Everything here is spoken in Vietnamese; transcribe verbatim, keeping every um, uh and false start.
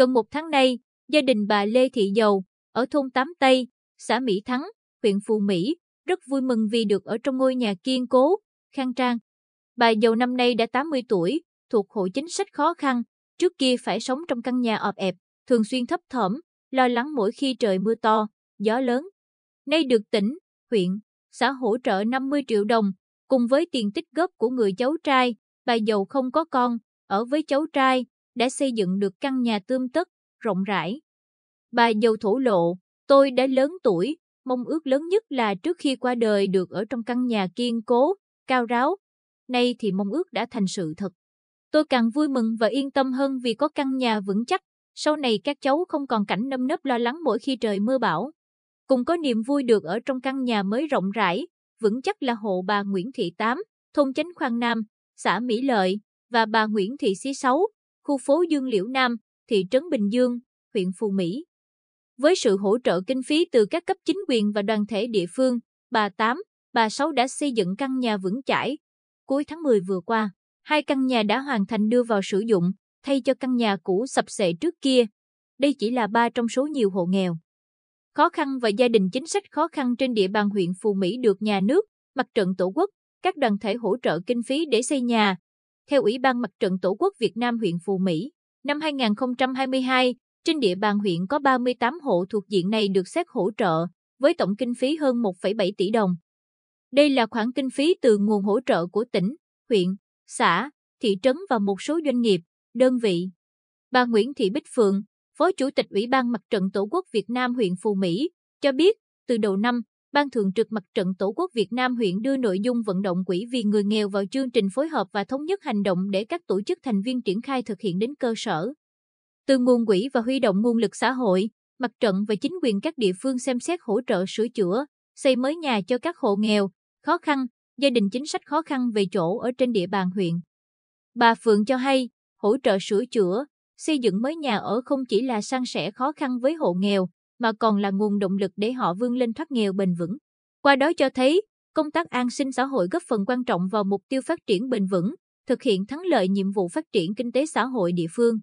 Gần một tháng nay, gia đình bà Lê Thị Dầu ở thôn Tám Tây, xã Mỹ Thắng, huyện Phù Mỹ rất vui mừng vì được ở trong ngôi nhà kiên cố, khang trang. Bà Dầu năm nay đã tám mươi tuổi, thuộc hộ chính sách khó khăn, trước kia phải sống trong căn nhà ọp ẹp, thường xuyên thấp thỏm, lo lắng mỗi khi trời mưa to, gió lớn. Nay được tỉnh, huyện, xã hỗ trợ năm mươi triệu đồng, cùng với tiền tích góp của người cháu trai, bà Dầu không có con, ở với cháu trai, đã xây dựng được căn nhà tươm tất, rộng rãi. Bà Dầu thổ lộ, tôi đã lớn tuổi, mong ước lớn nhất là trước khi qua đời được ở trong căn nhà kiên cố, cao ráo. Nay thì mong ước đã thành sự thật. Tôi càng vui mừng và yên tâm hơn vì có căn nhà vững chắc. Sau này các cháu không còn cảnh nơm nớp lo lắng mỗi khi trời mưa bão. Cùng có niềm vui được ở trong căn nhà mới rộng rãi, vững chắc là hộ bà Nguyễn Thị Tám, thôn Chánh Khoan Nam, xã Mỹ Lợi, và bà Nguyễn Thị Xí Sáu, khu phố Dương Liễu Nam, thị trấn Bình Dương, huyện Phù Mỹ. Với sự hỗ trợ kinh phí từ các cấp chính quyền và đoàn thể địa phương, bà Tám, bà Sáu đã xây dựng căn nhà vững chãi. Cuối tháng mười vừa qua, hai căn nhà đã hoàn thành đưa vào sử dụng, thay cho căn nhà cũ sập xệ trước kia. Đây chỉ là ba trong số nhiều hộ nghèo, khó khăn và gia đình chính sách khó khăn trên địa bàn huyện Phù Mỹ được nhà nước, Mặt trận Tổ quốc, các đoàn thể hỗ trợ kinh phí để xây nhà. Theo Ủy ban Mặt trận Tổ quốc Việt Nam huyện Phù Mỹ, năm hai nghìn không trăm hai mươi hai, trên địa bàn huyện có ba mươi tám hộ thuộc diện này được xét hỗ trợ, với tổng kinh phí hơn một phẩy bảy tỷ đồng. Đây là khoản kinh phí từ nguồn hỗ trợ của tỉnh, huyện, xã, thị trấn và một số doanh nghiệp, đơn vị. Bà Nguyễn Thị Bích Phượng, Phó Chủ tịch Ủy ban Mặt trận Tổ quốc Việt Nam huyện Phù Mỹ, cho biết, từ đầu năm, Ban Thường trực Mặt trận Tổ quốc Việt Nam huyện đưa nội dung vận động quỹ vì người nghèo vào chương trình phối hợp và thống nhất hành động để các tổ chức thành viên triển khai thực hiện đến cơ sở. Từ nguồn quỹ và huy động nguồn lực xã hội, mặt trận và chính quyền các địa phương xem xét hỗ trợ sửa chữa, xây mới nhà cho các hộ nghèo, khó khăn, gia đình chính sách khó khăn về chỗ ở trên địa bàn huyện. Bà Phượng cho hay, hỗ trợ sửa chữa, xây dựng mới nhà ở không chỉ là san sẻ khó khăn với hộ nghèo, mà còn là nguồn động lực để họ vươn lên thoát nghèo bền vững. Qua đó cho thấy, công tác an sinh xã hội góp phần quan trọng vào mục tiêu phát triển bền vững, thực hiện thắng lợi nhiệm vụ phát triển kinh tế xã hội địa phương.